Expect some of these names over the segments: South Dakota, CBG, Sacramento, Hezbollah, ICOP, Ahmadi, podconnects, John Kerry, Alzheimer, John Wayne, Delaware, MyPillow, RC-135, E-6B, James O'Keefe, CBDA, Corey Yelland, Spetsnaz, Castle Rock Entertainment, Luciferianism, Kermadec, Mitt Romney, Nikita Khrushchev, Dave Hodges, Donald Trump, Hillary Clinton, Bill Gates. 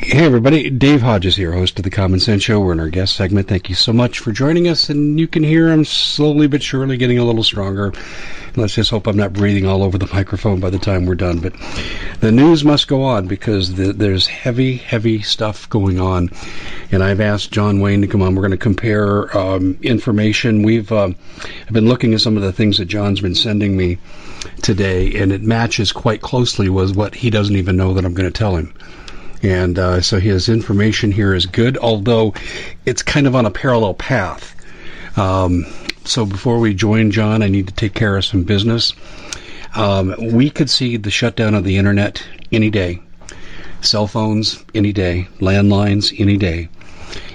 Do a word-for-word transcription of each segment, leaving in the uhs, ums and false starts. Hey everybody, Dave Hodges here, host of The Common Sense Show. We're in our guest segment. Thank you so much for joining us, and you can hear I'm slowly but surely getting a little stronger. Let's just hope I'm not breathing all over the microphone by the time we're done. But the news must go on because the, there's heavy, heavy stuff going on, and I've asked John Wayne to come on. We're going to compare um, information. We've um, I've been looking at some of the things that John's been sending me today, and it matches quite closely with what he doesn't even know that I'm going to tell him. And uh, so his information here is good, although it's kind of on a parallel path. Um, so before we join John, I need to take care of some business. Um, we could see the shutdown of the internet any day, cell phones any day, landlines any day.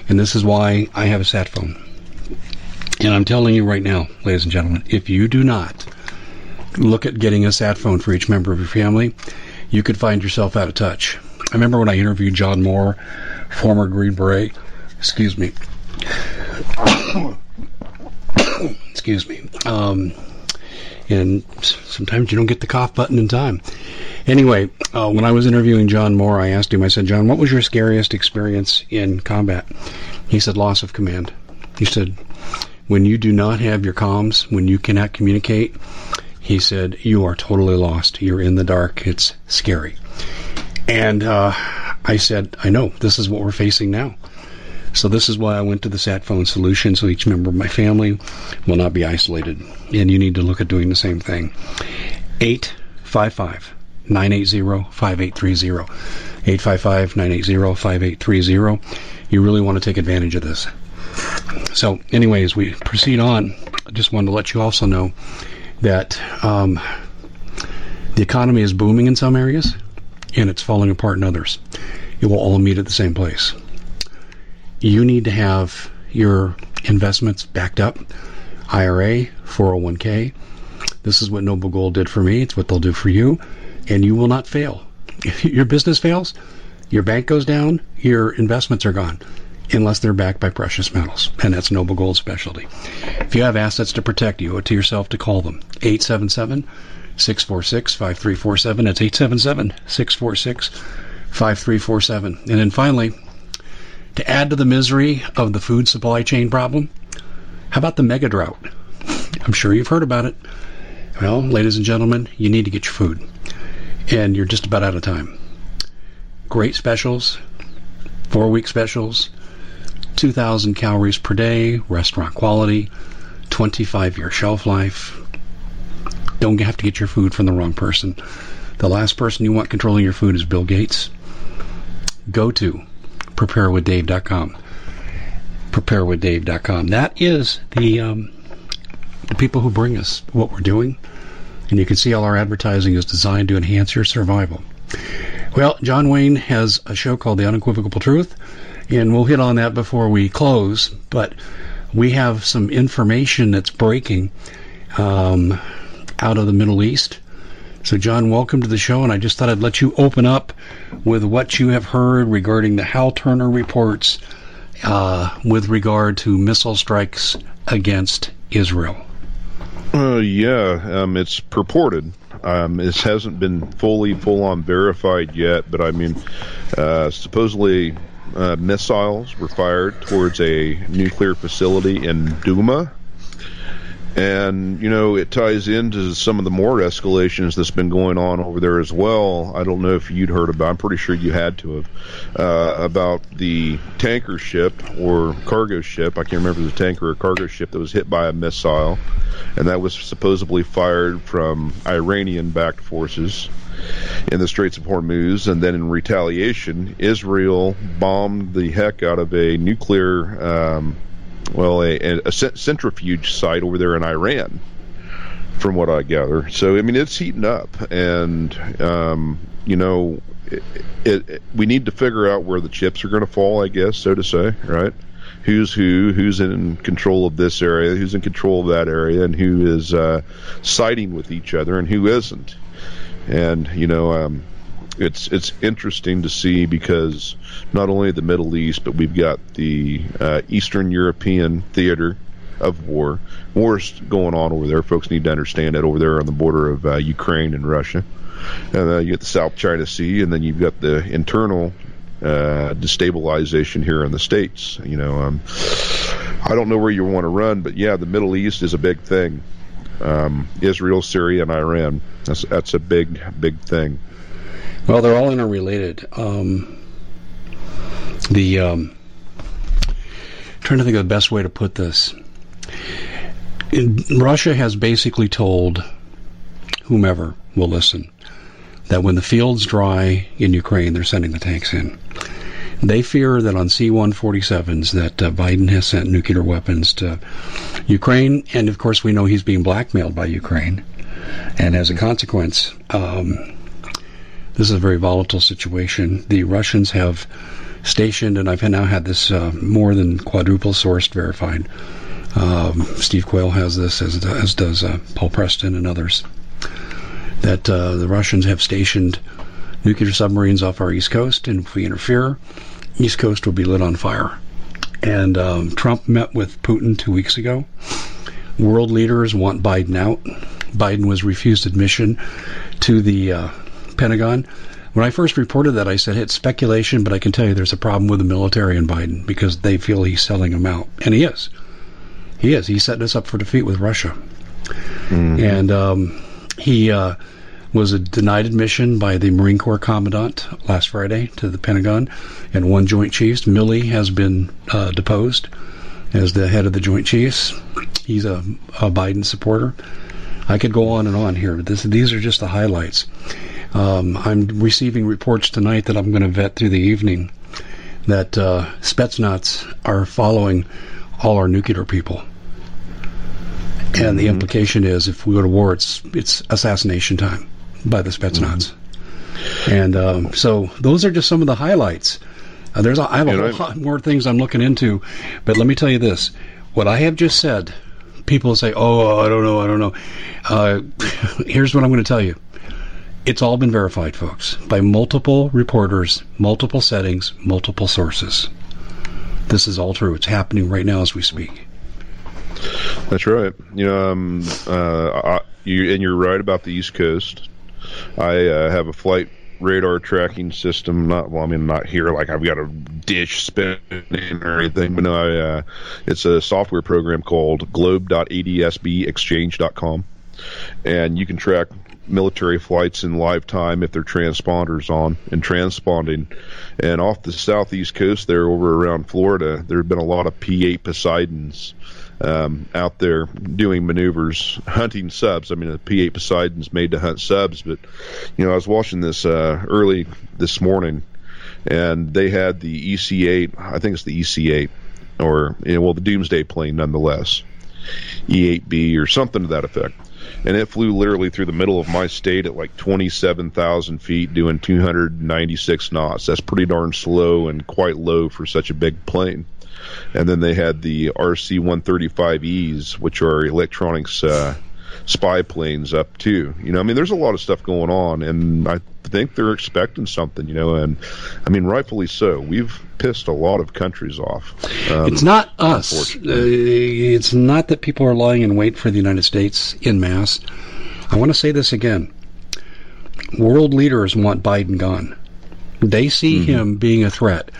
And this is why I have a sat phone. And I'm telling you right now, ladies and gentlemen, if you do not look at getting a sat phone for each member of your family, you could find yourself out of touch. I remember when I interviewed John Moore, former Green Beret, excuse me, excuse me, um, and sometimes you don't get the cough button in time. Anyway, uh, when I was interviewing John Moore, I asked him, I said, John, what was your scariest experience in combat? He said, loss of command. He said, when you do not have your comms, when you cannot communicate, he said, you are totally lost. You're in the dark. It's scary. And uh, I said, I know, this is what we're facing now. So this is why I went to the Satphone solution, so each member of my family will not be isolated. And you need to look at doing the same thing. eight five five, nine eight zero, five eight three zero. eight five five, nine eight zero, five eight three zero. You really want to take advantage of this. So anyways, we proceed on. I just wanted to let you also know that um, the economy is booming in some areas, and it's falling apart in others. It will all meet at the same place. You need to have your investments backed up. I R A, four oh one k. This is what Noble Gold did for me. It's what they'll do for you. And you will not fail. If your business fails, your bank goes down, your investments are gone, unless they're backed by precious metals. And that's Noble Gold's specialty. If you have assets to protect, you owe it to yourself to call them. eight seven seven, six four six, five three four seven. That's eight seven seven, six four six, five three four seven. And then finally, to add to the misery of the food supply chain problem, how about the mega drought? I'm sure you've heard about it. Well, ladies and gentlemen, you need to get your food. And you're just about out of time. Great specials, four-week specials, two thousand calories per day, restaurant quality, twenty-five year shelf life. don't have to get your food from the wrong person. The last person you want controlling your food is Bill Gates. Go to prepare with dave dot com. prepare with dave dot com. That is the um, the people who bring us what we're doing. And you can see all our advertising is designed to enhance your survival. Well, John Wayne has a show called The Unequivocal Truth, and we'll hit on that before we close. But we have some information that's breaking um, out of the Middle East. So, John, welcome to the show, and I just thought I'd let you open up with what you have heard regarding the Hal Turner reports uh, with regard to missile strikes against Israel. Uh, yeah, um, it's purported. Um, this hasn't been fully full-on verified yet, but I mean, uh, supposedly uh, missiles were fired towards a nuclear facility in Douma. And, you know, it ties into some of the more escalations that's been going on over there as well. I don't know if you'd heard about, I'm pretty sure you had to have, uh, about the tanker ship or cargo ship. I can't remember if it was a tanker or cargo ship that was hit by a missile. And that was supposedly fired from Iranian-backed forces in the Straits of Hormuz. And then in retaliation, Israel bombed the heck out of a nuclear um Well, a, a centrifuge site over there in Iran, from what I gather. So, I mean, it's heating up. And, um, you know, it, it, it, we need to figure out where the chips are going to fall, I guess, so to say, right? Who's who, who's in control of this area, who's in control of that area, and who is uh, siding with each other and who isn't. And, you know, um, it's it's interesting to see because not only the Middle East, but we've got the uh, Eastern European theater of war. War's going on over there. Folks need to understand that over there on the border of uh, Ukraine and Russia. And uh, you get the South China Sea, and then you've got the internal uh, destabilization here in the States. You know, um, I don't know where you want to run, but yeah, the Middle East is a big thing. Um, Israel, Syria, and Iran. That's that's a big, big thing. Well, they're all interrelated. Um, the um, I'm trying to think of the best way to put this. In, Russia has basically told whomever will listen that when the field's dry in Ukraine, they're sending the tanks in. They fear that on C one forty-sevens that uh, Biden has sent nuclear weapons to Ukraine, and of course we know he's being blackmailed by Ukraine, and as a consequence. Um, This is a very volatile situation. The Russians have stationed, and I've now had this uh, more than quadruple sourced verified. Um, Steve Quayle has this, as, as does uh, Paul Preston and others, that uh, the Russians have stationed nuclear submarines off our East Coast, and if we interfere, East Coast will be lit on fire. And um, Trump met with Putin two weeks ago. World leaders want Biden out. Biden was refused admission to the... Uh, Pentagon. When I first reported that, I said, hey, it's speculation, but I can tell you there's a problem with the military and Biden because they feel he's selling them out. And he is. He is. He's setting us up for defeat with Russia. Mm-hmm. And um, he uh, was a denied admission by the Marine Corps Commandant last Friday to the Pentagon and one Joint Chiefs. Milley has been uh, deposed as the head of the Joint Chiefs. He's a, a Biden supporter. I could go on and on here. This, these are just the highlights. Um, I'm receiving reports tonight that I'm going to vet through the evening that uh, Spetsnaz are following all our nuclear people. And mm-hmm. the implication is if we go to war, it's it's assassination time by the Spetsnaz. Mm-hmm. And um, so those are just some of the highlights. Uh, there's a, I have a whole lot more things I'm looking into, but let me tell you this. What I have just said, people say, oh, I don't know, I don't know. Uh, here's what I'm going to tell you. It's all been verified, folks, by multiple reporters, multiple settings, multiple sources. This is all true. It's happening right now as we speak. That's right. You know, um, uh, I, you, and you're right about the East Coast. I uh, have a flight radar tracking system. Not well, I mean, not here. Like I've got a dish spinning or anything, but no, I, uh, it's a software program called globe dot a d s b exchange dot com, and you can track military flights in live time if they're transponders on and transponding. And off the southeast coast there over around Florida, there have been a lot of P eight Poseidons um, out there doing maneuvers, hunting subs. I mean, the P eight Poseidon's made to hunt subs, but, you know, I was watching this uh, early this morning, and they had the E C eight, I think it's the E C eight, or, you know, well, the Doomsday plane nonetheless, E eight B or something to that effect. And it flew literally through the middle of my state at like twenty-seven thousand feet doing two hundred ninety-six knots. That's pretty darn slow and quite low for such a big plane. And then they had the R C one thirty-five Es, which are electronics uh, spy planes up too. You know, I mean, there's a lot of stuff going on, and I think they're expecting something, you know, and I mean, rightfully so. We've pissed a lot of countries off. Um, it's not us. Uh, it's not that people are lying in wait for the United States en masse. I want to say this again. World leaders want Biden gone. They see mm-hmm. him being a threat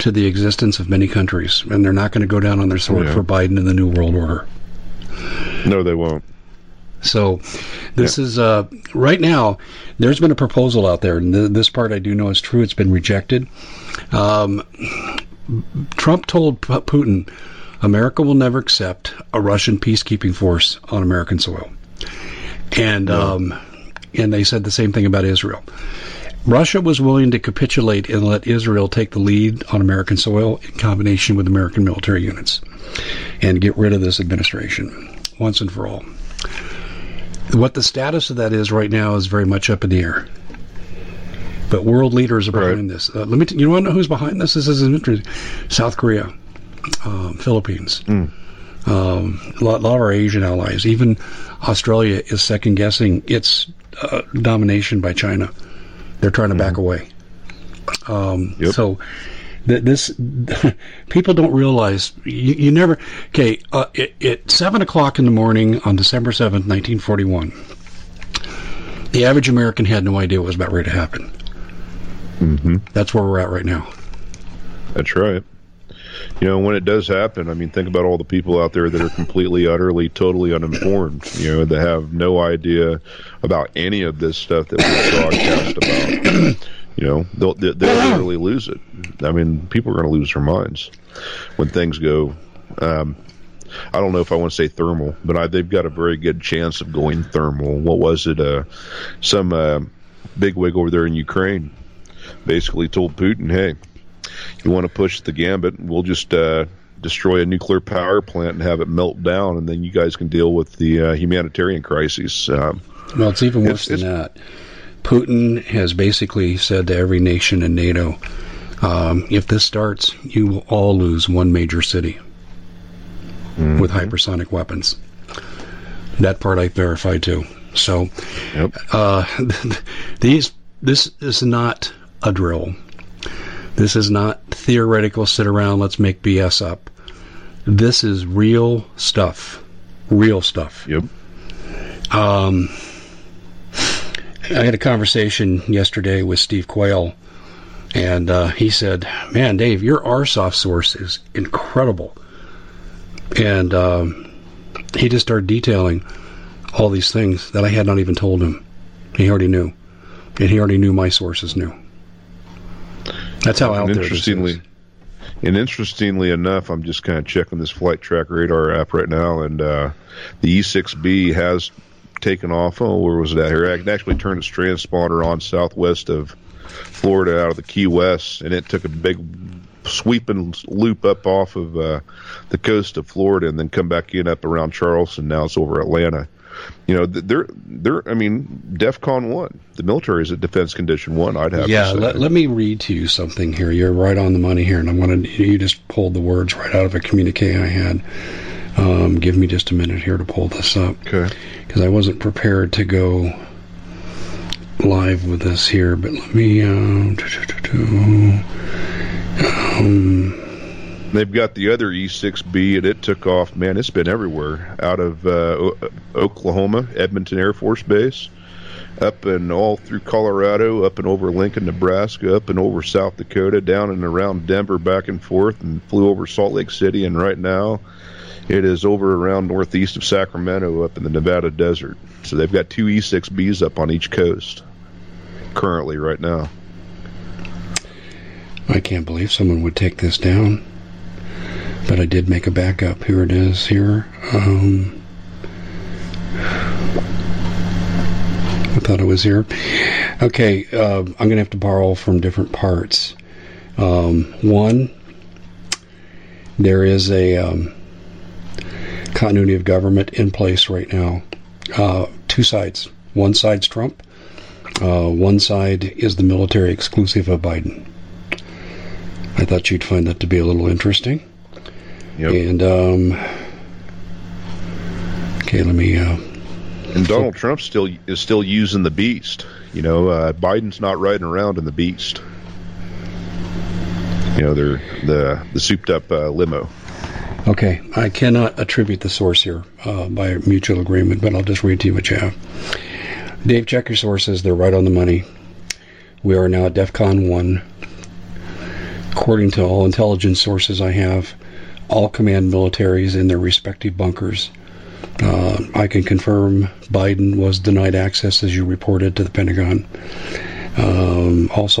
to the existence of many countries, and they're not going to go down on their sword yeah. for Biden and the New World Order. No, they won't. So this yeah. is, uh, right now, there's been a proposal out there, and th- this part I do know is true. It's been rejected. Um, Trump told P- Putin, America will never accept a Russian peacekeeping force on American soil. And, yeah. um, and they said the same thing about Israel. Russia was willing to capitulate and let Israel take the lead on American soil in combination with American military units and get rid of this administration once and for all. What the status of that is right now is very much up in the air. But world leaders are behind right. this. Uh, let me. T- you want to know who's behind this? This is interesting. South Korea, um, Philippines, mm. um, a, lot, a lot of our Asian allies. Even Australia is second guessing its uh, domination by China. They're trying to back mm-hmm. away. Um, yep. So th- this people don't realize you, you never. Okay, uh, it, at seven o'clock in the morning on December seventh, nineteen forty-one, the average American had no idea what was about ready to happen. Mm-hmm. That's where we're at right now. That's right. You know, when it does happen, I mean, think about all the people out there that are completely, utterly, totally uninformed, you know, that have no idea about any of this stuff that we broadcast about. You know, they'll, they'll literally lose it. I mean, people are going to lose their minds when things go, um, I don't know if I want to say thermal, but I, they've got a very good chance of going thermal. What was it? Uh, some uh, bigwig over there in Ukraine basically told Putin, hey, you want to push the gambit, we'll just uh, destroy a nuclear power plant and have it melt down, and then you guys can deal with the uh, humanitarian crises. Um, well, it's even worse it's, than it's, that. Putin has basically said to every nation in NATO, um, if this starts, you will all lose one major city mm-hmm. with hypersonic weapons. That part I verified, too. So yep. uh, these this is not a drill. This is not theoretical, sit around, let's make B S up. This is real stuff. Real stuff. Yep. Um, I had a conversation yesterday with Steve Quayle, and uh, he said, man, Dave, your R S O F source is incredible. And um, he just started detailing all these things that I had not even told him. He already knew. And he already knew my sources knew. That's how out there this is. And interestingly enough, I'm just kind of checking this flight track radar app right now, and uh, the E six B has taken off. Oh, where was it at here? I can actually turn its transponder on southwest of Florida out of the Key West, and it took a big sweeping loop up off of uh, the coast of Florida and then come back in up around Charleston. Now it's over Atlanta. You know, they're, they're, I mean, DEFCON one. The military is at defense condition one, I'd have yeah, to say. Yeah, let, let me read to you something here. You're right on the money here, and I want to, you just pulled the words right out of a communique I had. Um, give me just a minute here to pull this up. Okay. Because I wasn't prepared to go live with this here, but let me, um, um they've got the other E six B, and it took off. Man, it's been everywhere. Out of uh, Oklahoma, Edmonton Air Force Base, up and all through Colorado, up and over Lincoln, Nebraska, up and over South Dakota, down and around Denver, back and forth, and flew over Salt Lake City. And right now, it is over around northeast of Sacramento, up in the Nevada desert. So they've got two E six Bs up on each coast currently right now. I can't believe someone would take this down. but I did make a backup. Here it is here. Um, I thought it was here. Okay, uh, I'm going to have to borrow from different parts. Um, one, there is a um, continuity of government in place right now. Uh, two sides. One side's Trump. Uh, one side is the military exclusive of Biden. I thought you'd find that to be a little interesting. Yep. And, um, okay, let me... Uh, and Donald flip. Trump still is still using the beast. You know, uh, Biden's not riding around in the beast. You know, they're the, the souped-up uh, limo. Okay, I cannot attribute the source here uh, by mutual agreement, but I'll just read to you what you have. Dave, check your sources. They're right on the money. We are now at DEFCON one. According to all intelligence sources I have, all command militaries in their respective bunkers. Uh, I can confirm Biden was denied access, as you reported, to the Pentagon. Um, also,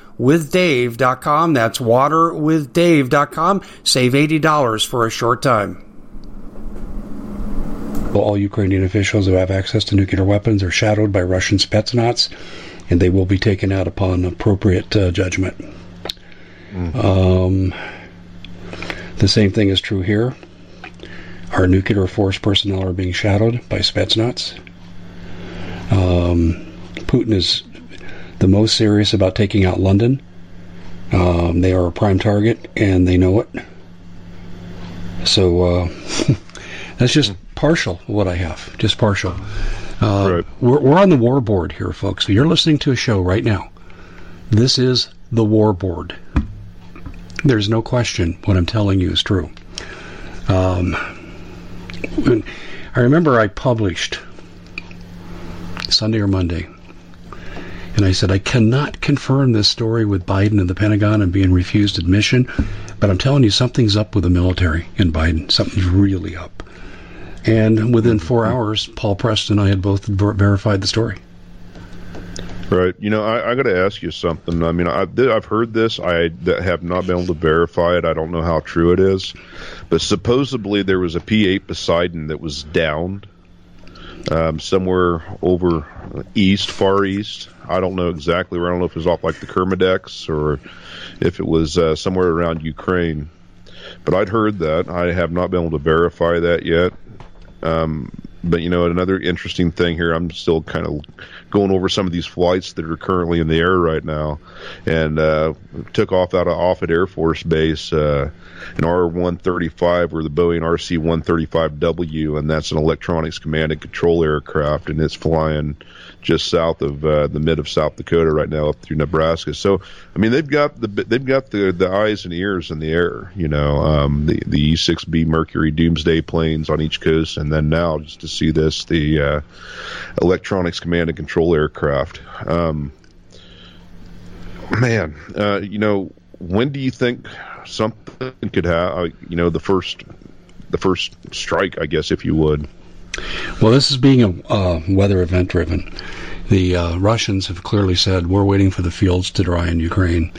with dave dot com. That's water with dave dot com. Save eighty dollars for a short time. All Ukrainian officials who have access to nuclear weapons are shadowed by Russian Spetsnaz, and they will be taken out upon appropriate uh, judgment. Mm-hmm. Um, the same thing is true here. Our nuclear force personnel are being shadowed by Spetsnaz. Um, Putin is the most serious about taking out London. Um, they are a prime target, and they know it. So uh, that's just partial of what I have, just partial. Uh, right. We're we're on the War Board here, folks. You're listening to a show right now. This is the War Board. There's no question what I'm telling you is true. Um, I remember I published Sunday or Monday. And I said, I cannot confirm this story with Biden and the Pentagon and being refused admission, but I'm telling you, something's up with the military and Biden. Something's really up. And within four hours, Paul Preston and I had both ver- verified the story. Right. You know, I, I got to ask you something. I mean, I, I've heard this. I have not been able to verify it. I don't know how true it is. But supposedly there was a P eight Poseidon that was downed um, somewhere over east, far east. I don't know exactly where. I don't know if it was off like the Kermadex or if it was uh, somewhere around Ukraine. But I'd heard that. I have not been able to verify that yet. Um, but, you know, another interesting thing here, I'm still kind of going over some of these flights that are currently in the air right now. And uh, took off out of Offutt Air Force Base, uh, an R one thirty-five or the Boeing R C one thirty-five W, and that's an electronics command and control aircraft, and it's flying just south of uh, the mid of South Dakota right now, up through Nebraska. So, I mean, they've got the they've got the, the eyes and ears in the air. You know, um, the the E six B Mercury Doomsday planes on each coast, and then now just to see this, the uh, electronics command and control aircraft. Um, man, uh, you know, when do you think something could happen? You know, the first the first strike, I guess, if you would. Well, this is being a uh, weather event driven. The uh, Russians have clearly said, we're waiting for the fields to dry in Ukraine.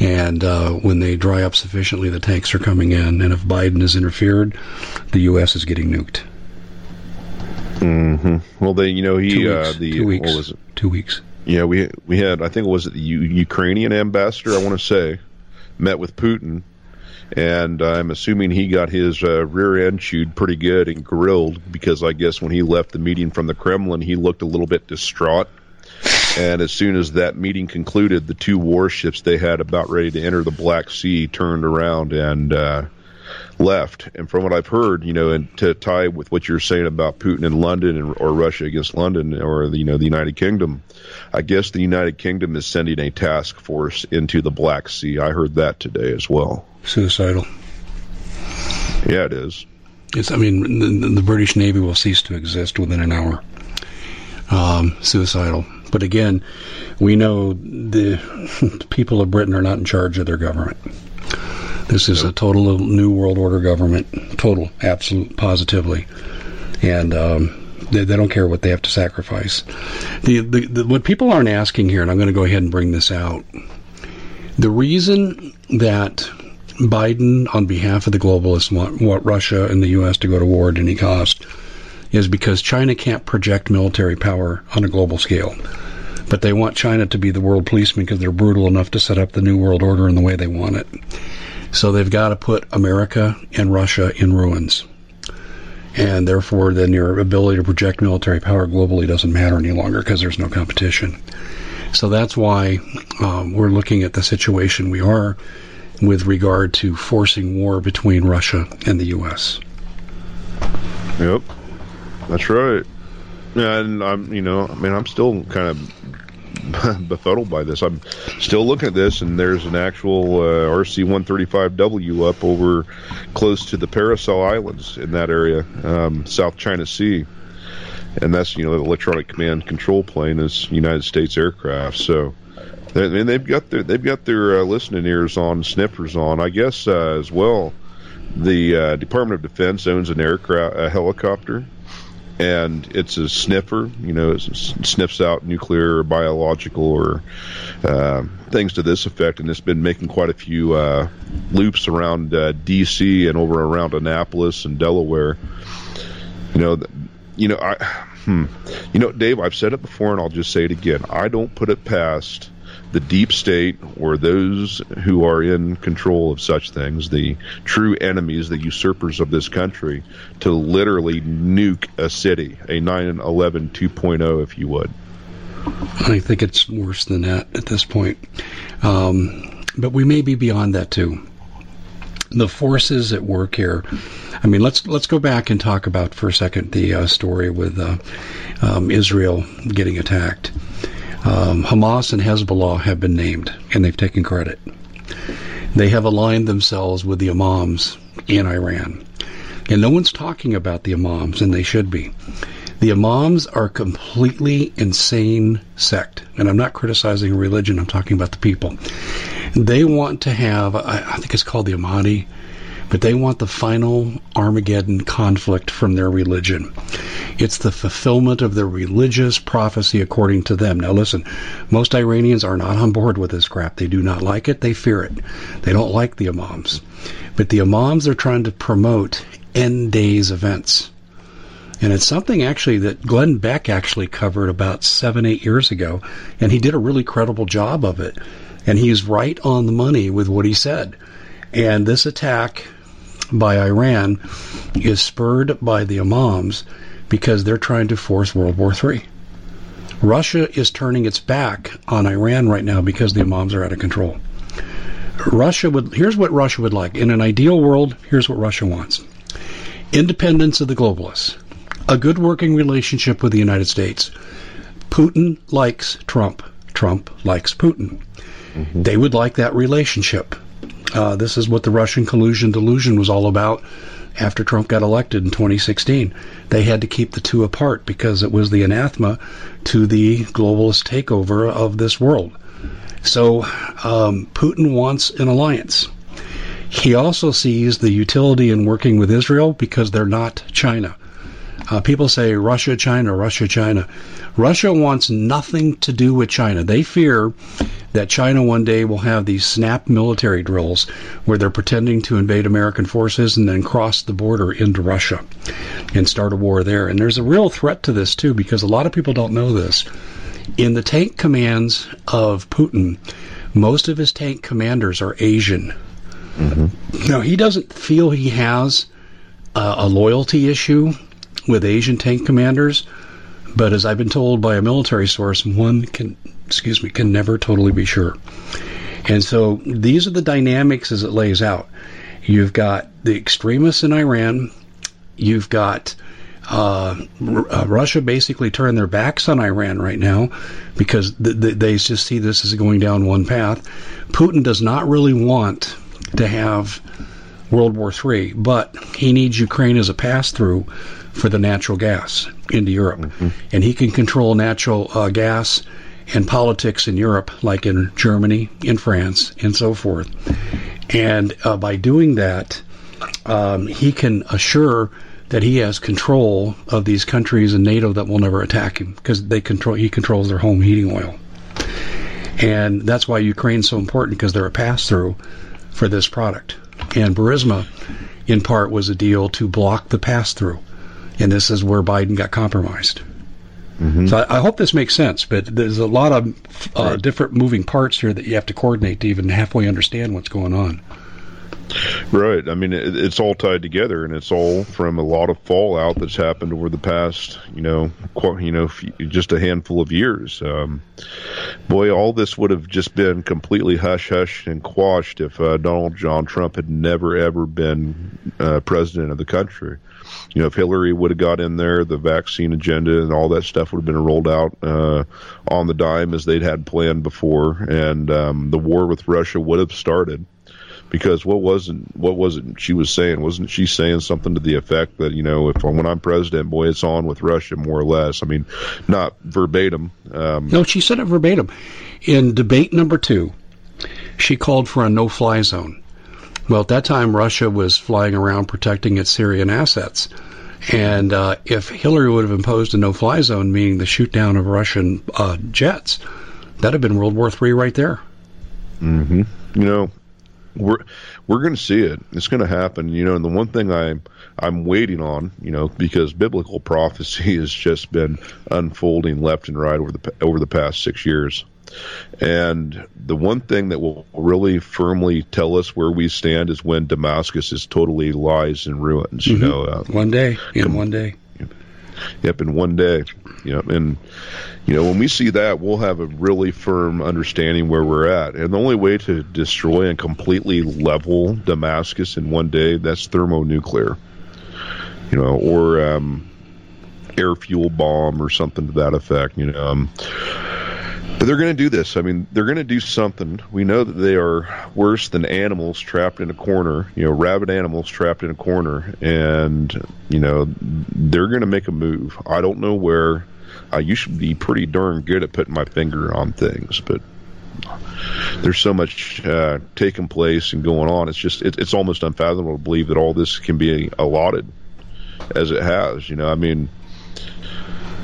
And uh, when they dry up sufficiently, the tanks are coming in. And if Biden has interfered, the U S is getting nuked. Mm-hmm. Well, they, you know, he... Two weeks. Uh, the, Two weeks. What was it? Two weeks. Yeah, we, we had, I think it was the U- Ukrainian ambassador, I want to say, met with Putin. And I'm assuming he got his uh, rear end chewed pretty good and grilled, because I guess when he left the meeting from the Kremlin, he looked a little bit distraught. And as soon as that meeting concluded, the two warships they had about ready to enter the Black Sea turned around and uh, left. And from what I've heard, you know, and to tie with what you're saying about Putin in London, and, or Russia against London, or the, you know, the United Kingdom, I guess the United Kingdom is sending a task force into the Black Sea. I heard that today as well. Suicidal. Yeah, it is. It's. I mean, the, the British Navy will cease to exist within an hour. Um, suicidal. But again, we know the, the people of Britain are not in charge of their government. This is a total new world order government. Total, absolute, positively. And um, they, they don't care what they have to sacrifice. The, the, the what people aren't asking here, and I'm going to go ahead and bring this out. The reason that Biden, on behalf of the globalists, want, want Russia and the U S to go to war at any cost is because China can't project military power on a global scale. But they want China to be the world policeman because they're brutal enough to set up the new world order in the way they want it. So they've got to put America and Russia in ruins. And therefore, then your ability to project military power globally doesn't matter any longer because there's no competition. So that's why um, we're looking at the situation we are with regard to forcing war between Russia and the U S. Yep, that's right. And I'm, you know, I mean, I'm still kind of befuddled by this. I'm still looking at this, and there's an actual uh, R C one thirty-five W up over close to the Paracel Islands in that area, um, South China Sea. And that's, you know, the electronic command control plane is United States aircraft. So, I mean, they've got their they've got their uh, listening ears on, sniffers on. I guess uh, as well, the uh, Department of Defense owns an aircraft, a helicopter, and it's a sniffer. You know, it sniffs out nuclear, or biological, or uh, things to this effect. And it's been making quite a few uh, loops around uh, D C and over around Annapolis and Delaware. You know. Th- You know, I, hmm. you know, Dave, I've said it before, and I'll just say it again. I don't put it past the deep state or those who are in control of such things, the true enemies, the usurpers of this country, to literally nuke a city, a nine eleven two point oh, if you would. I think it's worse than that at this point. Um, but we may be beyond that, too. The forces at work here. I mean, let's let's go back and talk about for a second the uh, story with uh, um, Israel getting attacked. Um, Hamas and Hezbollah have been named, and they've taken credit. They have aligned themselves with the imams in Iran, and no one's talking about the imams, and they should be. The imams are a completely insane sect, and I'm not criticizing religion. I'm talking about the people. They want to have, I think it's called the Ahmadi, but they want the final Armageddon conflict from their religion. It's the fulfillment of their religious prophecy according to them. Now listen, most Iranians are not on board with this crap. They do not like it. They fear it. They don't like the imams. But the imams are trying to promote end days events. And it's something actually that Glenn Beck actually covered about seven, eight years ago, and he did a really credible job of it. And he's right on the money with what he said. And this attack by Iran is spurred by the imams because they're trying to force World War Three. Russia is turning its back on Iran right now because the imams are out of control. Russia would, here's what Russia would like. In an ideal world, here's what Russia wants. Independence of the globalists. A good working relationship with the United States. Putin likes Trump. Trump likes Putin. Mm-hmm. They would like that relationship. Uh, this is what the Russian collusion delusion was all about after Trump got elected in twenty sixteen. They had to keep the two apart because it was the anathema to the globalist takeover of this world. So um, Putin wants an alliance. He also sees the utility in working with Israel because they're not China. Uh, people say Russia, China, Russia, China. Russia wants nothing to do with China. They fear that China one day will have these snap military drills where they're pretending to invade American forces and then cross the border into Russia and start a war there. And there's a real threat to this, too, because a lot of people don't know this. In the tank commands of Putin, most of his tank commanders are Asian. Mm-hmm. Now, he doesn't feel he has uh, a loyalty issue with Asian tank commanders, but as I've been told by a military source, one can, excuse me, can never totally be sure. And so these are the dynamics as it lays out. You've got the extremists in Iran. You've got uh, R- Russia basically turned their backs on Iran right now because th- th- they just see this as going down one path. Putin does not really want to have World War Three, but he needs Ukraine as a pass-through for the natural gas into Europe. Mm-hmm. And he can control natural uh, gas and politics in Europe, like in Germany, in France, and so forth. And uh, by doing that, um, he can assure that he has control of these countries in NATO that will never attack him, because they control. he controls their home heating oil. And that's why Ukraine's so important, because they're a pass-through for this product. And Burisma, in part, was a deal to block the pass-through. And this is where Biden got compromised. Mm-hmm. So I, I hope this makes sense, but there's a lot of uh, right. different moving parts here that you have to coordinate to even halfway understand what's going on. Right. I mean, it, it's all tied together, and it's all from a lot of fallout that's happened over the past, you know, qu- you know, f- just a handful of years. Um, boy, all this would have just been completely hush-hush and quashed if uh, Donald John Trump had never, ever been uh, president of the country. You know, if Hillary would have got in there, the vaccine agenda and all that stuff would have been rolled out uh, on the dime as they'd had planned before, and um, the war with Russia would have started. Because what wasn't what wasn't she was saying? Wasn't she saying something to the effect that, you know, if when I'm president, boy, it's on with Russia, more or less? I mean, not verbatim. Um, no, she said it verbatim. In debate number two, she called for a no-fly zone. Well, at that time, Russia was flying around protecting its Syrian assets. And uh, if Hillary would have imposed a no-fly zone, meaning the shoot-down of Russian uh, jets, that would have been World War Three right there. Mm-hmm. You know, We're we're going to see it. It's going to happen, you know. And the one thing I'm I'm waiting on, you know, because biblical prophecy has just been unfolding left and right over the over the past six years. And the one thing that will really firmly tell us where we stand is when Damascus is totally lies and ruins. Mm-hmm. You know, uh, one day in one day. Yep, in one day. Yep, and you know, when we see that, we'll have a really firm understanding where we're at. And the only way to destroy and completely level Damascus in one day, that's thermonuclear, you know, or um, air fuel bomb or something to that effect, you know. Um, but they're going to do this. I mean, they're going to do something. We know that they are worse than animals trapped in a corner, you know, rabid animals trapped in a corner. And, you know, they're going to make a move. I don't know where. I uh, used to be pretty darn good at putting my finger on things, but there's so much uh, taking place and going on. It's just it, it's almost unfathomable to believe that all this can be allotted as it has. You know, I mean,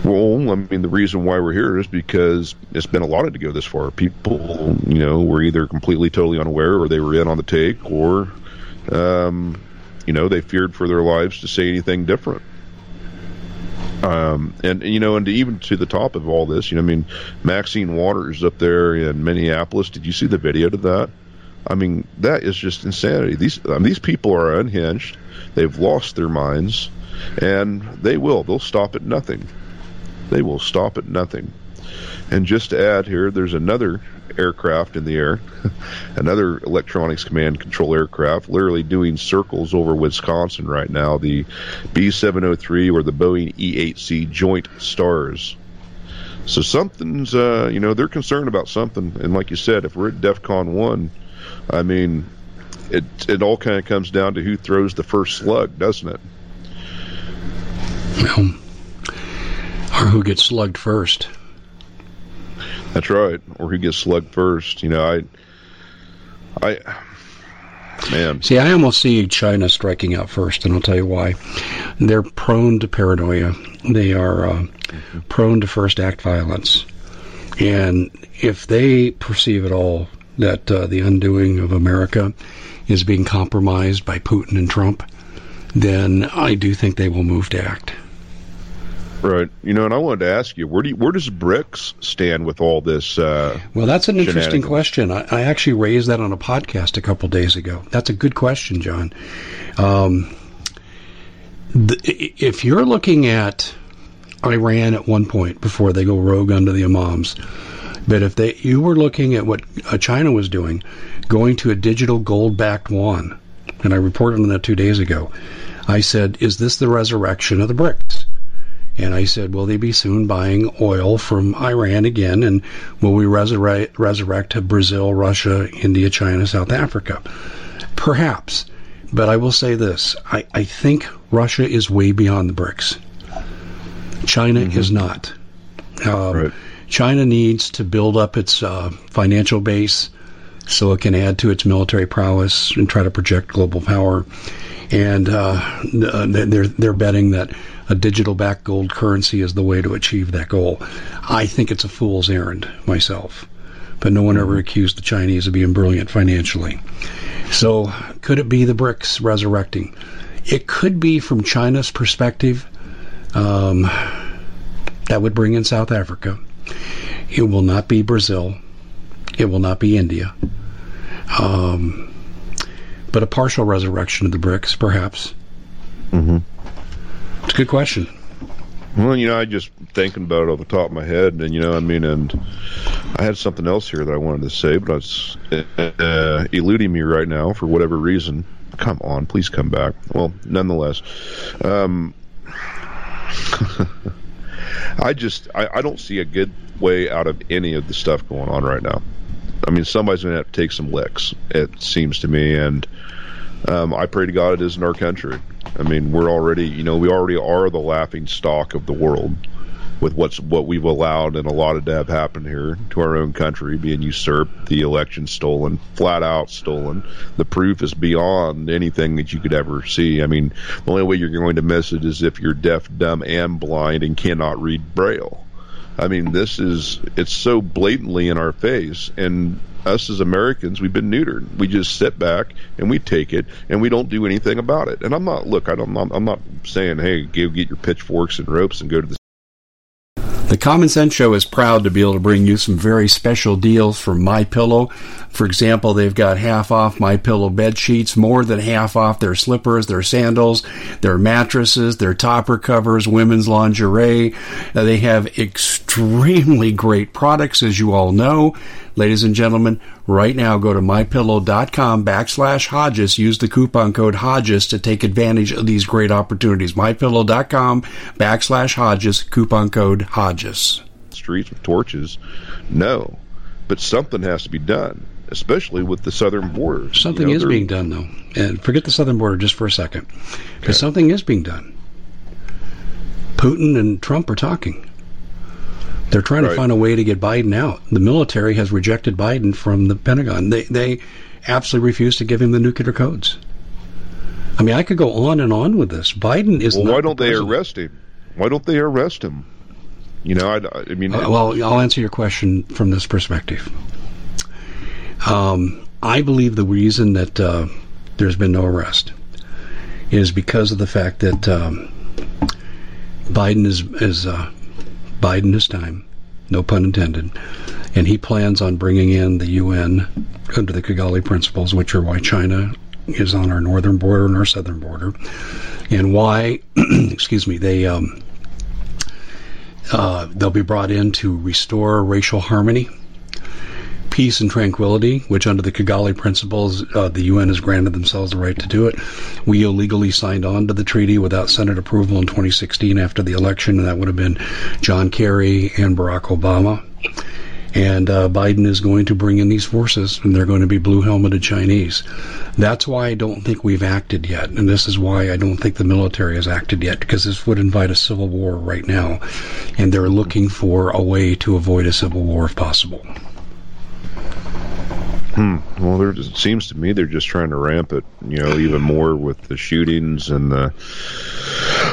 well, I mean, the reason why we're here is because it's been allotted to go this far. People, you know, were either completely, totally unaware, or they were in on the take, or, um, you know, they feared for their lives to say anything different. Um, and, you know, and to even to the top of all this, you know, I mean, Maxine Waters up there in Minneapolis, did you see the video to that? I mean, that is just insanity. These I mean, these people are unhinged. They've lost their minds, and they will. They'll stop at nothing. They will stop at nothing. And just to add here, there's another aircraft in the air, another electronics command control aircraft, literally doing circles over Wisconsin right now, the B seven oh three or the Boeing E eight C Joint Stars. So something's, uh, you know, they're concerned about something. And like you said, if we're at DEFCON one, I mean, it it all kind of comes down to who throws the first slug, doesn't it? Well, or who gets slugged first. That's right, or who gets slugged first. You know, I, I, man. See, I almost see China striking out first, and I'll tell you why. They're prone to paranoia. They are uh, prone to first act violence. And if they perceive at all that uh, the undoing of America is being compromised by Putin and Trump, then I do think they will move to act. Right. You know, and I wanted to ask you, where do you, where does BRICS stand with all this? Uh, well, that's an interesting question. I, I actually raised that on a podcast a couple days ago. That's a good question, John. Um, the, if you're looking at Iran at one point before they go rogue under the imams, but if they you were looking at what China was doing, going to a digital gold-backed yuan, and I reported on that two days ago, I said, is this the resurrection of the BRICS? And I said, will they be soon buying oil from Iran again? And will we resurrect, resurrect Brazil, Russia, India, China, South Africa? Perhaps. But I will say this. I, I think Russia is way beyond the BRICS. China mm-hmm. is not. Um, right. China needs to build up its uh, financial base so it can add to its military prowess and try to project global power. And uh, they're, they're betting that a digital-backed gold currency is the way to achieve that goal. I think it's a fool's errand myself, but no one ever accused the Chinese of being brilliant financially. So could it be the BRICS resurrecting? It could be from China's perspective. Um, that would bring in South Africa. It will not be Brazil. It will not be India. Um, but a partial resurrection of the BRICS, perhaps. Mm-hmm. It's a good question. Well, you know, I just thinking about it off the top of my head, and you know, I mean, and I had something else here that I wanted to say, but it's uh, eluding me right now for whatever reason. Come on, please come back. Well, nonetheless, um, I just I, I don't see a good way out of any of the stuff going on right now. I mean, somebody's going to have to take some licks, it seems to me, and um, I pray to God it isn't our country. I mean, we're already, you know, we already are the laughing stock of the world with what's what we've allowed and allotted to have happen here to our own country, being usurped, the election stolen, flat out stolen. The proof is beyond anything that you could ever see. I mean, the only way you're going to miss it is if you're deaf, dumb, and blind and cannot read Braille. I mean, this is, it's so blatantly in our face, and us as Americans, we've been neutered. We just sit back and we take it, and we don't do anything about it. And I'm not, look, I don't, I'm not saying, hey, go get your pitchforks and ropes and go to the... The Common Sense Show is proud to be able to bring you some very special deals from MyPillow. For example, they've got half off MyPillow bed sheets, more than half off their slippers, their sandals, their mattresses, their topper covers, women's lingerie. Now, they have extremely great products, as you all know. Ladies and gentlemen, right now go to MyPillow.com backslash Hodges. Use the coupon code Hodges to take advantage of these great opportunities. MyPillow.com backslash Hodges, coupon code Hodges. Streets with torches? No. But something has to be done, especially with the southern border. Something you know, is being done, though. And forget the southern border just for a second. Because okay. Something is being done. Putin and Trump are talking. They're trying right. to find a way to get Biden out. The military has rejected Biden from the Pentagon. They they absolutely refuse to give him the nuclear codes. I mean, I could go on and on with this. Biden is well, not. Well, why don't the they arrest him? Why don't they arrest him? You know, I, I mean. Uh, well, I'll answer your question from this perspective. Um, I believe the reason that uh, there's been no arrest is because of the fact that um, Biden is is uh, Biden is time, no pun intended, and he plans on bringing in the U N under the Kigali principles, which are why China is on our northern border and our southern border, and why, excuse me, they um, uh, they'll be brought in to restore racial harmony, peace and tranquility, which under the Kigali principles, uh, the U N has granted themselves the right to do it. We illegally signed on to the treaty without Senate approval in twenty sixteen after the election, and that would have been John Kerry and Barack Obama. And uh, Biden is going to bring in these forces, and they're going to be blue-helmeted Chinese. That's why I don't think we've acted yet, and this is why I don't think the military has acted yet, because this would invite a civil war right now, and they're looking for a way to avoid a civil war if possible. Hmm. Well, there just, it seems to me they're just trying to ramp it, you know, even more with the shootings and the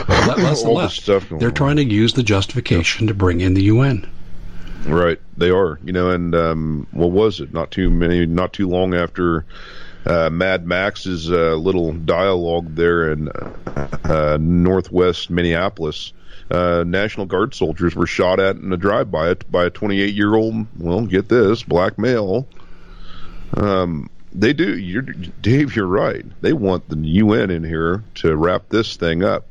well, less all the stuff. They're trying to use the justification yeah. to bring in the U N. Right, they are. You know, and um, what was it? Not too many, not too long after uh, Mad Max's uh, little dialogue there in uh, northwest Minneapolis. Uh, National Guard soldiers were shot at in a drive-by by a twenty-eight-year-old. Well, get this, black male. Um, they do. You're, Dave, you're right. They want the U N in here to wrap this thing up.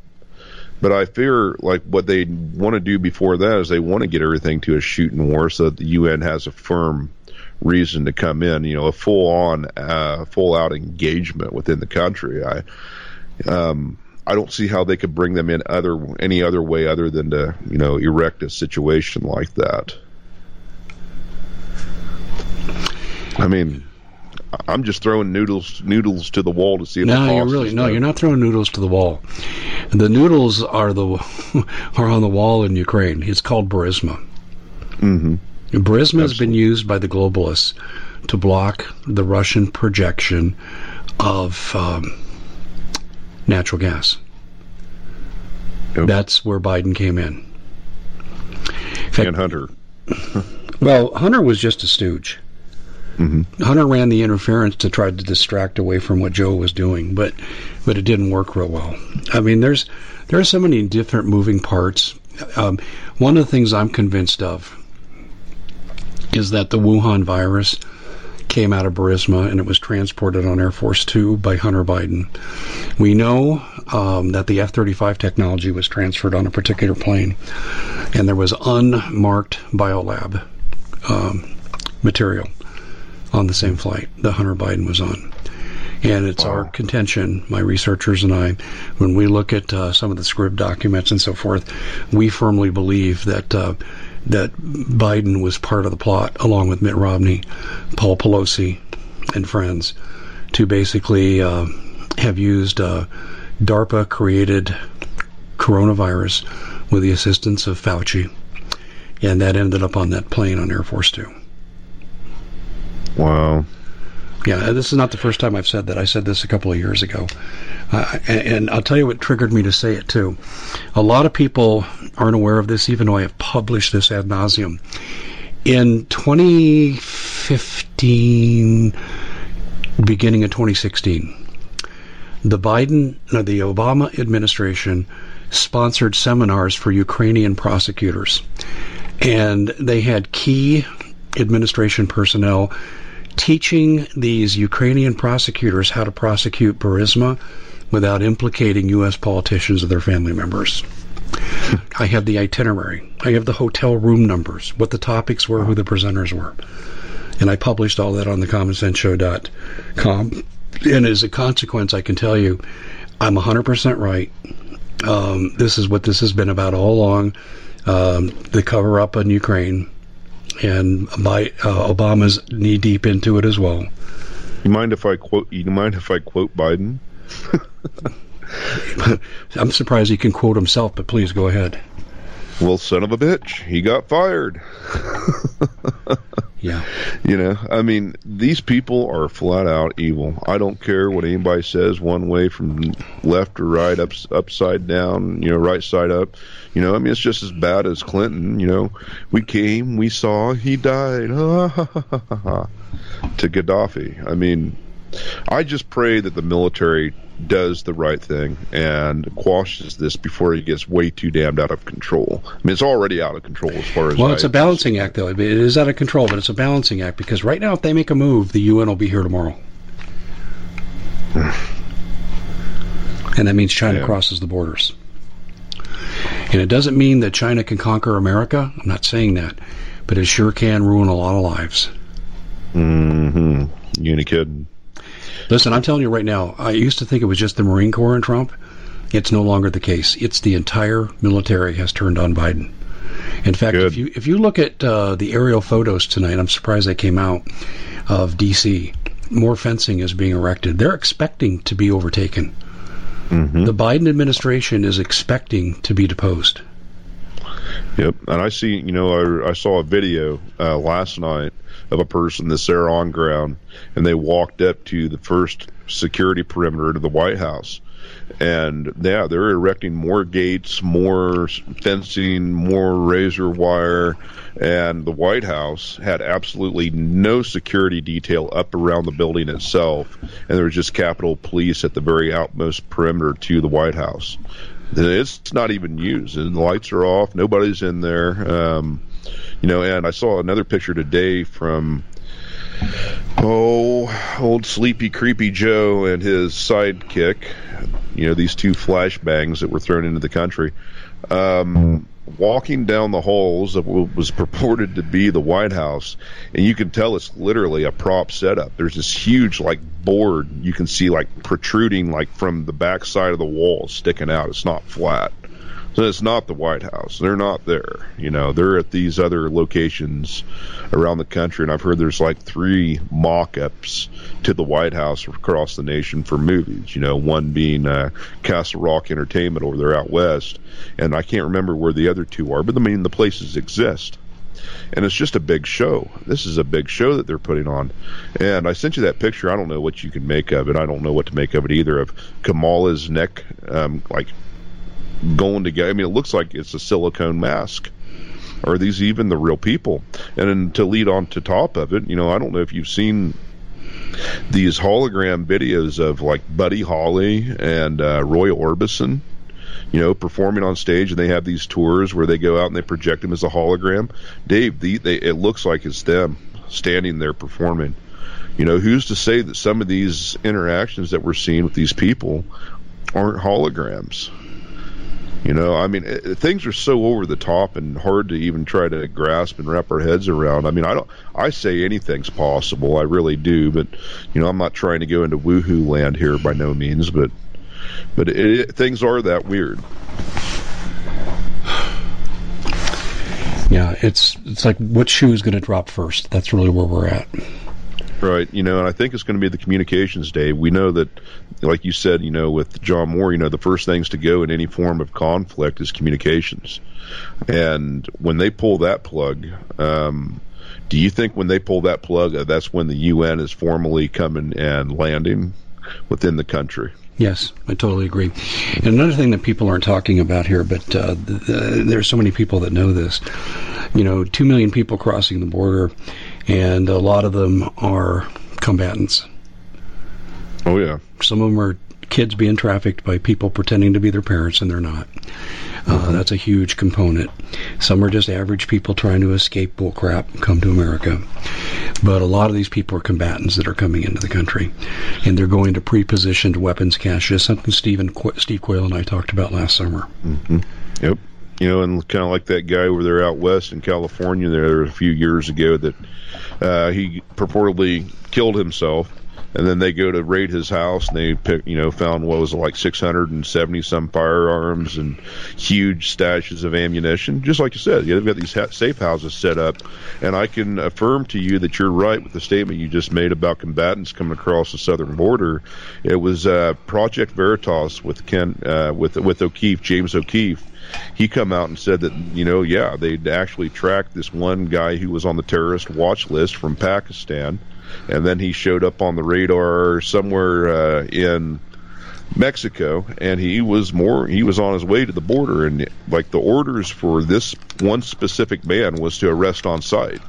But I fear, like, what they want to do before that is they want to get everything to a shooting war so that the U N has a firm reason to come in, you know, a full-on, uh, full-out engagement within the country. I um, I don't see how they could bring them in other any other way other than to, you know, erect a situation like that. I mean... I'm just throwing noodles noodles to the wall to see if no, it you're really no, you're not throwing noodles to the wall. The noodles are the are on the wall in Ukraine. It's called Burisma. Mm-hmm. Burisma Absolutely. Has been used by the globalists to block the Russian projection of um, natural gas. Yep. That's where Biden came in. In fact, and Hunter. Well, Hunter was just a stooge. Mm-hmm. Hunter ran the interference to try to distract away from what Joe was doing, but but it didn't work real well. I mean, there's there are so many different moving parts. Um, one of the things I'm convinced of is that the Wuhan virus came out of Burisma and it was transported on Air Force Two by Hunter Biden. We know um, that the F thirty-five technology was transferred on a particular plane, and there was unmarked biolab um, material on the same flight that Hunter Biden was on. And it's wow. our contention, my researchers and I, when we look at uh, some of the script documents and so forth, we firmly believe that uh, that Biden was part of the plot, along with Mitt Romney, Paul Pelosi, and friends, to basically uh, have used uh, DARPA-created coronavirus with the assistance of Fauci, and that ended up on that plane on Air Force Two. Wow. Yeah, this is not the first time I've said that. I said this a couple of years ago. Uh, and, and I'll tell you what triggered me to say it, too. A lot of people aren't aware of this, even though I have published this ad nauseum. In twenty fifteen, beginning of twenty sixteen, the Biden, no, the Obama administration sponsored seminars for Ukrainian prosecutors. And they had key administration personnel teaching these Ukrainian prosecutors how to prosecute Burisma without implicating U S politicians or their family members. I have the itinerary. I have the hotel room numbers, what the topics were, who the presenters were. And I published all that on the common sense show dot com. And as a consequence, I can tell you, I'm one hundred percent right. Um, this is what this has been about all along, um, the cover-up on Ukraine. And by, uh, Obama's knee deep into it as well. You mind if I quote? You mind if I quote Biden? I'm surprised he can quote himself, but please go ahead. well, son of a bitch, he got fired. Yeah. You know, I mean, these people are flat out evil. I don't care what anybody says one way from left or right, up, upside down, you know, right side up. You know, I mean, it's just as bad as Clinton. You know, we came, we saw, he died. To Gaddafi. I mean, I just pray that the military does the right thing and quashes this before it gets way too damned out of control. I mean, it's already out of control as far as... Well, I it's a balancing see. act, though. It is out of control, but it's a balancing act, because right now, if they make a move, the U N will be here tomorrow. And that means China yeah. crosses the borders. And it doesn't mean that China can conquer America. I'm not saying that. But it sure can ruin a lot of lives. Mm-hmm. You ain't kidding. Listen, I'm telling you right now, I used to think it was just the Marine Corps and Trump. It's no longer the case. It's the entire military has turned on Biden. In fact, Good. if you if you look at uh, the aerial photos tonight, I'm surprised they came out, of D C, more fencing is being erected. They're expecting to be overtaken. Mm-hmm. The Biden administration is expecting to be deposed. Yep, and I see, you know, I, I saw a video uh, last night of a person that's there on ground, and they walked up to the first security perimeter to the White House. And yeah, they're erecting more gates, more fencing, more razor wire, and the White House had absolutely no security detail up around the building itself, and there was just Capitol Police at the very outmost perimeter to the White House. It's not even used, and the lights are off, nobody's in there. Um, you know, and I saw another picture today from oh, old Sleepy Creepy Joe and his sidekick. You know, these two flashbangs that were thrown into the country, um, walking down the halls of what was purported to be the White House, and you can tell it's literally a prop setup. There's this huge, like, board you can see, like, protruding, like, from the back side of the wall, sticking out. It's not flat. So it's not the White House. They're not there. You know, they're at these other locations around the country, and I've heard there's like three mock-ups to the White House across the nation for movies. You know, one being uh, Castle Rock Entertainment over there out west, and I can't remember where the other two are, but I mean, the places exist. And it's just a big show. This is a big show that they're putting on. And I sent you that picture. I don't know what you can make of it. I don't know what to make of it either, of Kamala's neck, um, like, going together. I mean, it looks like it's a silicone mask. Are these even the real people? And then to lead on to top of it, you know, I don't know if you've seen these hologram videos of, like, Buddy Holly and uh, Roy Orbison, you know, performing on stage, and they have these tours where they go out and they project them as a hologram. Dave, the, they, it looks like it's them standing there performing. You know, who's to say that some of these interactions that we're seeing with these people aren't holograms? You know, I mean, it, things are so over the top and hard to even try to grasp and wrap our heads around. I mean, I don't. I say anything's possible. I really do. But, you know, I'm not trying to go into woohoo land here by no means. But, but it, it, things are that weird. Yeah, it's it's like what shoe is going to drop first. That's really where we're at. Right, you know, and I think it's going to be the communications day. We know that, like you said, you know, with John Moore, you know, the first things to go in any form of conflict is communications. And when they pull that plug, um, do you think when they pull that plug, uh, that's when the U N is formally coming and landing within the country? Yes, I totally agree. And another thing that people aren't talking about here, but uh, th- th- there's so many people that know this, you know, two million people crossing the border, and a lot of them are combatants. Oh, yeah. Some of them are kids being trafficked by people pretending to be their parents, and they're not. Mm-hmm. Uh, that's a huge component. Some are just average people trying to escape bullcrap and come to America. But a lot of these people are combatants that are coming into the country, and they're going to pre-positioned weapons caches, something Steve, and Qu- Steve Quayle and I talked about last summer. Mm-hmm. Yep. You know, and kind of like that guy over there out west in California there a few years ago that uh, he purportedly killed himself. And then they go to raid his house, and they pick, you know, found what was it, like six hundred seventy some firearms and huge stashes of ammunition. Just like you said, you know, they've got these ha- safe houses set up, and I can affirm to you that you're right with the statement you just made about combatants coming across the southern border. It was uh, Project Veritas with Ken uh, with with O'Keefe, James O'Keefe, he come out and said that, you know, yeah, they'd actually tracked this one guy who was on the terrorist watch list from Pakistan, and then he showed up on the radar somewhere uh, in Mexico, and he was more he was on his way to the border, and like the orders for this one specific man was to arrest on sight.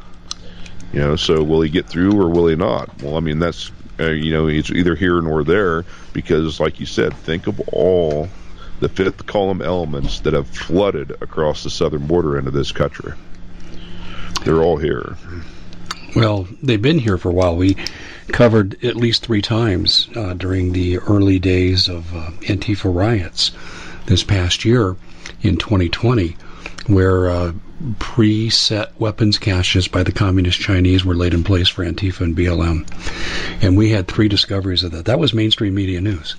You know, so will he get through or will he not? Well, I mean, that's, uh, you know, it's either here nor there, because like you said, think of all the fifth column elements that have flooded across the southern border into this country. They're all here. Well, they've been here for a while. We covered at least three times uh, during the early days of uh, Antifa riots this past year in twenty twenty, where uh, preset weapons caches by the communist Chinese were laid in place for Antifa and B L M. And we had three discoveries of that. That was mainstream media news.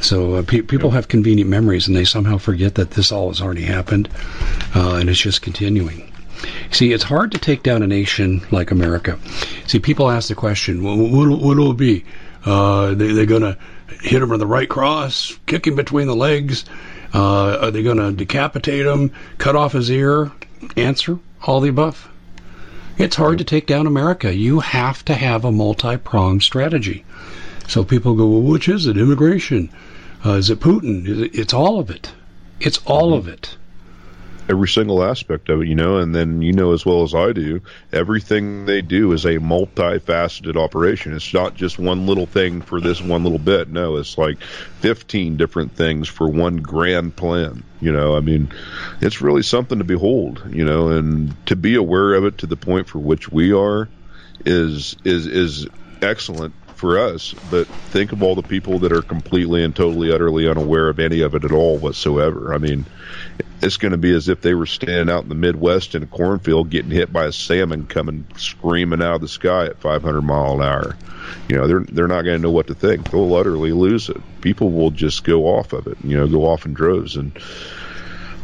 So uh, pe- people have convenient memories, and they somehow forget that this all has already happened, uh, and it's just continuing. See, it's hard to take down a nation like America. See, people ask the question, well, what, what will it be? Uh, they, they're going to hit him with the right cross, kick him between the legs? Uh, are they going to decapitate him, cut off his ear? Answer, all the above. It's hard to take down America. You have to have a multi-pronged strategy. So people go, well, which is it? Immigration? Uh, is it Putin? Is it, it's all of it. It's all of it. Every single aspect of it, you know, and then you know as well as I do, everything they do is a multifaceted operation. It's not just one little thing for this one little bit. No, it's like fifteen different things for one grand plan. You know, I mean, it's really something to behold, you know, and to be aware of it to the point for which we are is is is excellent for us. But think of all the people that are completely and totally, utterly unaware of any of it at all whatsoever. I mean, it's going to be as if they were standing out in the Midwest in a cornfield getting hit by a salmon coming screaming out of the sky at five hundred miles an hour. You know, they're they're not going to know what to think. They'll utterly lose it. People will just go off of it, you know, go off in droves. And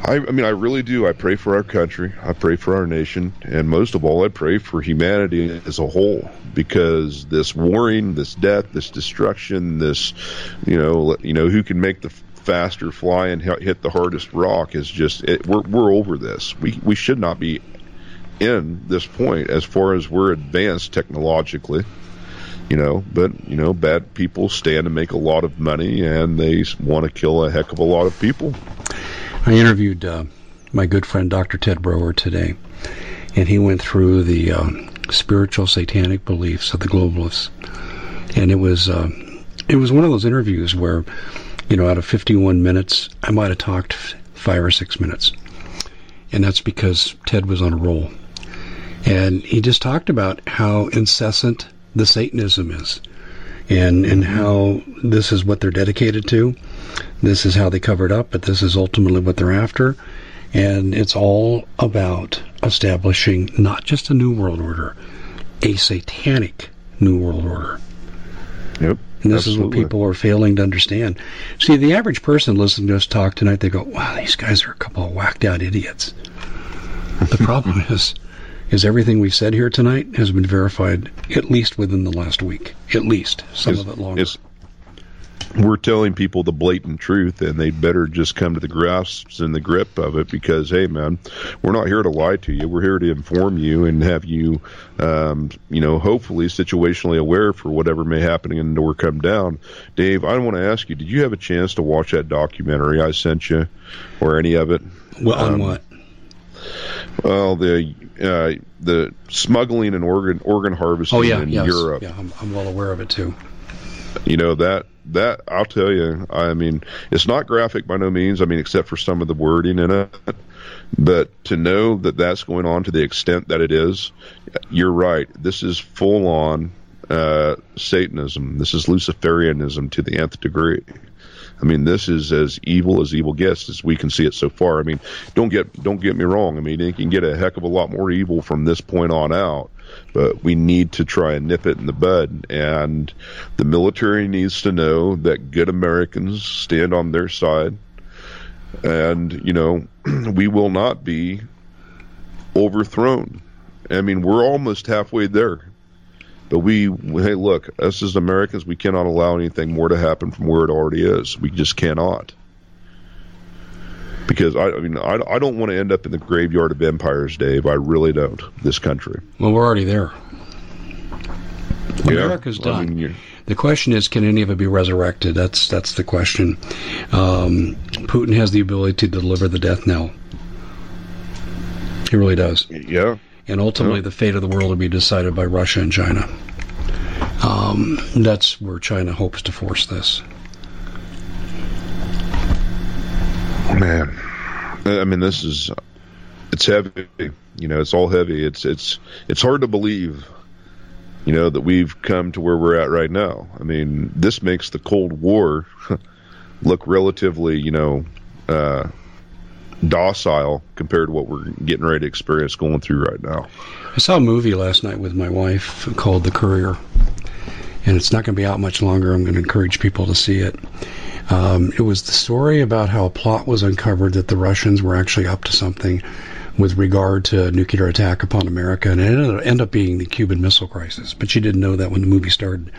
I, I mean, I really do. I pray for our country. I pray for our nation. And most of all, I pray for humanity as a whole, because this warring, this death, this destruction, this, you know, you know, who can make the faster fly and hit the hardest rock is just it, we're we're over this. We we should not be in this point as far as we're advanced technologically, you know. But you know, bad people stand and make a lot of money, and they want to kill a heck of a lot of people. I interviewed uh, my good friend Doctor Ted Brower today, and he went through the um, spiritual satanic beliefs of the globalists, and it was uh, it was one of those interviews where, you know, out of fifty-one minutes, I might have talked five or six minutes. And that's because Ted was on a roll. And he just talked about how incessant the Satanism is, and and how this is what they're dedicated to. This is how they cover it up, but this is ultimately what they're after. And it's all about establishing not just a new world order, a satanic new world order. Yep. And this Absolutely. Is what people are failing to understand. See, the average person listening to us talk tonight, they go, wow, these guys are a couple of whacked-out idiots. The problem is, is everything we've said here tonight has been verified at least within the last week. At least. Some it's, of it longer. We're telling people the blatant truth, and they'd better just come to the grasp and the grip of it, because, hey, man, we're not here to lie to you. We're here to inform you and have you, um, you know, hopefully situationally aware for whatever may happen in or come down. Dave, I want to ask you, did you have a chance to watch that documentary I sent you or any of it? Well, on um, what? Well, the uh, the smuggling and organ organ harvesting oh, yeah, in yes. Europe. Yeah, I'm, I'm well aware of it, too. You know, that... That, I'll tell you, I mean, it's not graphic by no means, I mean, except for some of the wording in it. But to know that that's going on to the extent that it is, you're right. This is full-on uh, Satanism. This is Luciferianism to the nth degree. I mean, this is as evil as evil gets as we can see it so far. I mean, don't get don't get me wrong. I mean, you can get a heck of a lot more evil from this point on out. But we need to try and nip it in the bud, and the military needs to know that good Americans stand on their side, and, you know, we will not be overthrown. I mean, we're almost halfway there. But we, hey, look, us as Americans, we cannot allow anything more to happen from where it already is. We just cannot. Because I, I mean, I, I don't want to end up in the graveyard of empires, Dave. I really don't. This country. Well, we're already there. America's yeah, done. I mean, the question is, can any of it be resurrected? That's that's the question. Um, Putin has the ability to deliver the death knell. He really does. Yeah. And ultimately, yeah. the fate of the world will be decided by Russia and China. Um, that's where China hopes to force this. Man, I mean, this is, it's heavy, you know, it's all heavy. It's, it's, it's hard to believe, you know, that we've come to where we're at right now. I mean, this makes the Cold War look relatively, you know, uh, docile compared to what we're getting ready to experience going through right now. I saw a movie last night with my wife called The Courier, and it's not going to be out much longer. I'm going to encourage people to see it. Um, it was the story about how a plot was uncovered that the Russians were actually up to something with regard to a nuclear attack upon America, and it ended, ended up being the Cuban Missile Crisis. But she didn't know that when the movie started.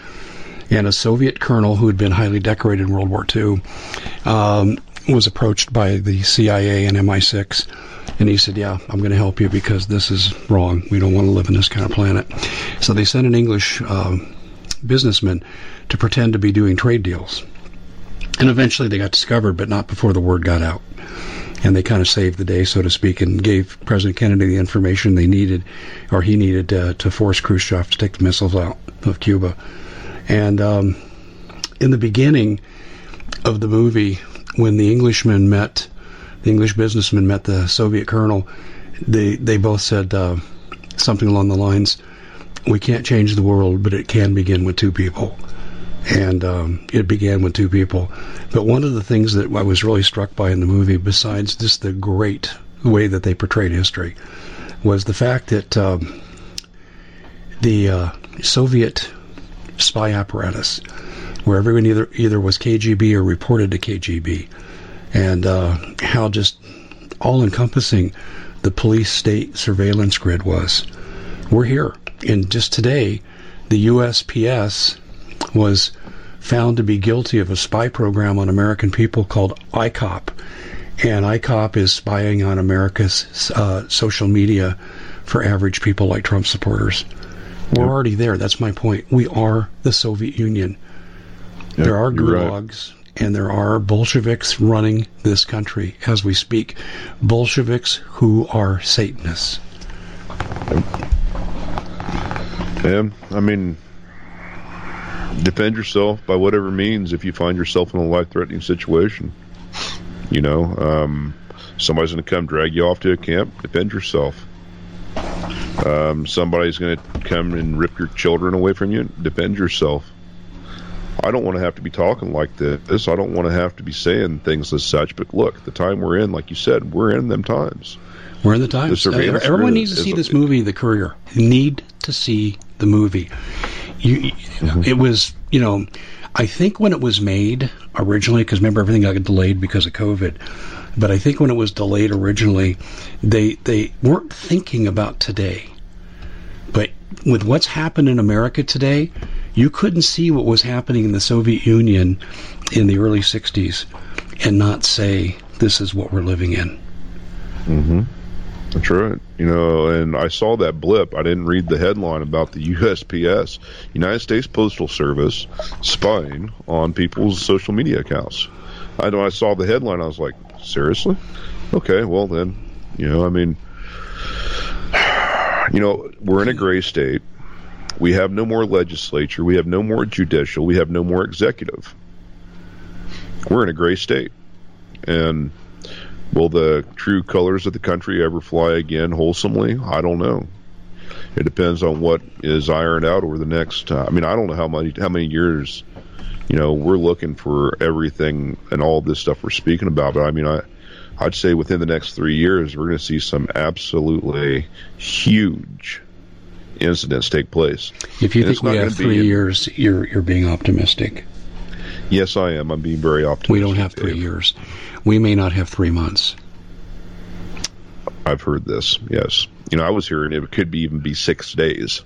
And a Soviet colonel who had been highly decorated in World War Two um, was approached by the C I A and M I six, and he said, yeah, I'm going to help you because this is wrong. We don't want to live in this kind of planet. So they sent an English um, businessman to pretend to be doing trade deals. And eventually they got discovered, but not before the word got out. And they kind of saved the day, so to speak, and gave President Kennedy the information they needed, or he needed, uh, to force Khrushchev to take the missiles out of Cuba. And um, in the beginning of the movie, when the Englishman met, the English businessman met the Soviet colonel, they, they both said uh, something along the lines, we can't change the world, but it can begin with two people. And um, it began with two people. But one of the things that I was really struck by in the movie, besides just the great way that they portrayed history, was the fact that um, the uh, Soviet spy apparatus, where everyone either either was K G B or reported to K G B, and uh, how just all-encompassing the police state surveillance grid was. We're here. And just today, the U S P S was found to be guilty of a spy program on American people called I COP. And I COP is spying on America's uh, social media for average people like Trump supporters. Yep. We're already there. That's my point. We are the Soviet Union. Yep, there are gulags, right, and there are Bolsheviks running this country as we speak. Bolsheviks who are Satanists. Yeah, I mean, defend yourself by whatever means if you find yourself in a life-threatening situation. You know, um, somebody's going to come drag you off to a camp, defend yourself. Um, somebody's going to come and rip your children away from you, defend yourself. I don't want to have to be talking like this. I don't want to have to be saying things as such, but look, the time we're in, like you said, we're in them times. We're in the times. The uh, everyone needs to see this movie, The Courier. You need to see the movie. You, mm-hmm. It was, you know, I think when it was made originally, because remember everything got delayed because of COVID, but I think when it was delayed originally, they they weren't thinking about today. But with what's happened in America today, you couldn't see what was happening in the Soviet Union in the early sixties and not say, this is what we're living in. Mm-hmm. That's right. You know, and I saw that blip. I didn't read the headline about the U S P S, United States Postal Service, spying on people's social media accounts. I know I saw the headline. I was like, seriously? Okay, well then, you know, I mean, you know, we're in a gray state. We have no more legislature. We have no more judicial. We have no more executive. We're in a gray state. And will the true colors of the country ever fly again wholesomely? I don't know. It depends on what is ironed out over the next time. Uh, I mean, I don't know how many how many years, you know, we're looking for everything and all this stuff we're speaking about. But I mean, I, I'd say within the next three years, we're going to see some absolutely huge incidents take place. If you and think we have three be, years, you're you're being optimistic. Yes, I am. I'm being very optimistic. We don't have three Dave. years. We may not have three months. I've heard this, yes. You know, I was hearing it could be even be six days.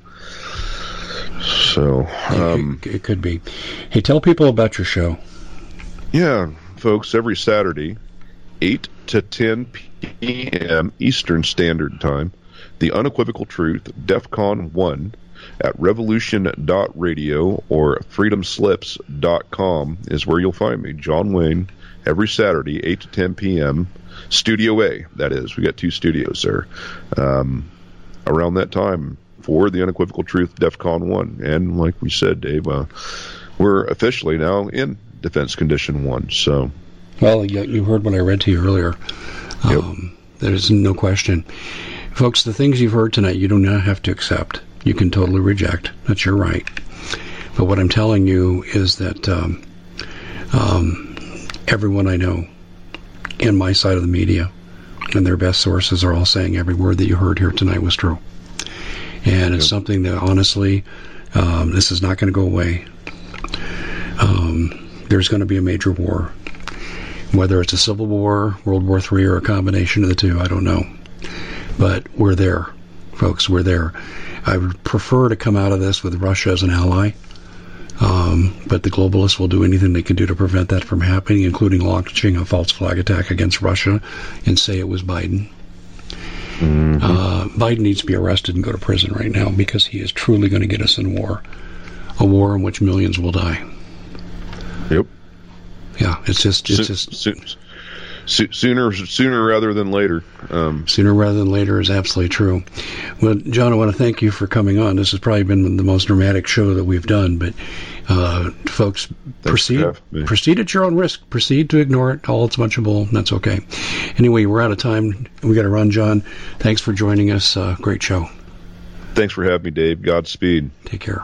So, um... It, it could be. Hey, tell people about your show. Yeah, folks, every Saturday, eight to ten p.m. Eastern Standard Time, The Unequivocal Truth, DEFCON one, at revolution dot radio or freedom slips dot com is where you'll find me, John Wayne, every Saturday, eight to ten p.m., Studio A, that is. We got two studios there. Um, around that time for The Unequivocal Truth, DEFCON one. And like we said, Dave, uh, we're officially now in Defense Condition one. So, well, you, you heard what I read to you earlier. Yep. Um, there's no question. Folks, the things you've heard tonight, you do not have to accept. You can totally reject. That's your right. But what I'm telling you is that um, um, everyone I know in my side of the media and their best sources are all saying every word that you heard here tonight was true. And it's something that, honestly, um, this is not going to go away. Um, there's going to be a major war. Whether it's a civil war, World War Three, or a combination of the two, I don't know. But we're there, folks. We're there. I would prefer to come out of this with Russia as an ally, um, but the globalists will do anything they can do to prevent that from happening, including launching a false flag attack against Russia and say it was Biden. Mm-hmm. Uh, Biden needs to be arrested and go to prison right now because he is truly going to get us in war, a war in which millions will die. Yep. Yeah, it's just it's so, just so, so, sooner sooner rather than later. Um, sooner rather than later is absolutely true. Well, John, I want to thank you for coming on. This has probably been the most dramatic show that we've done, but uh, folks, proceed proceed at your own risk. Proceed to ignore it. All it's munchable. That's okay. Anyway, we're out of time. We got to run, John. Thanks for joining us. Uh, great show. Thanks for having me, Dave. Godspeed. Take care.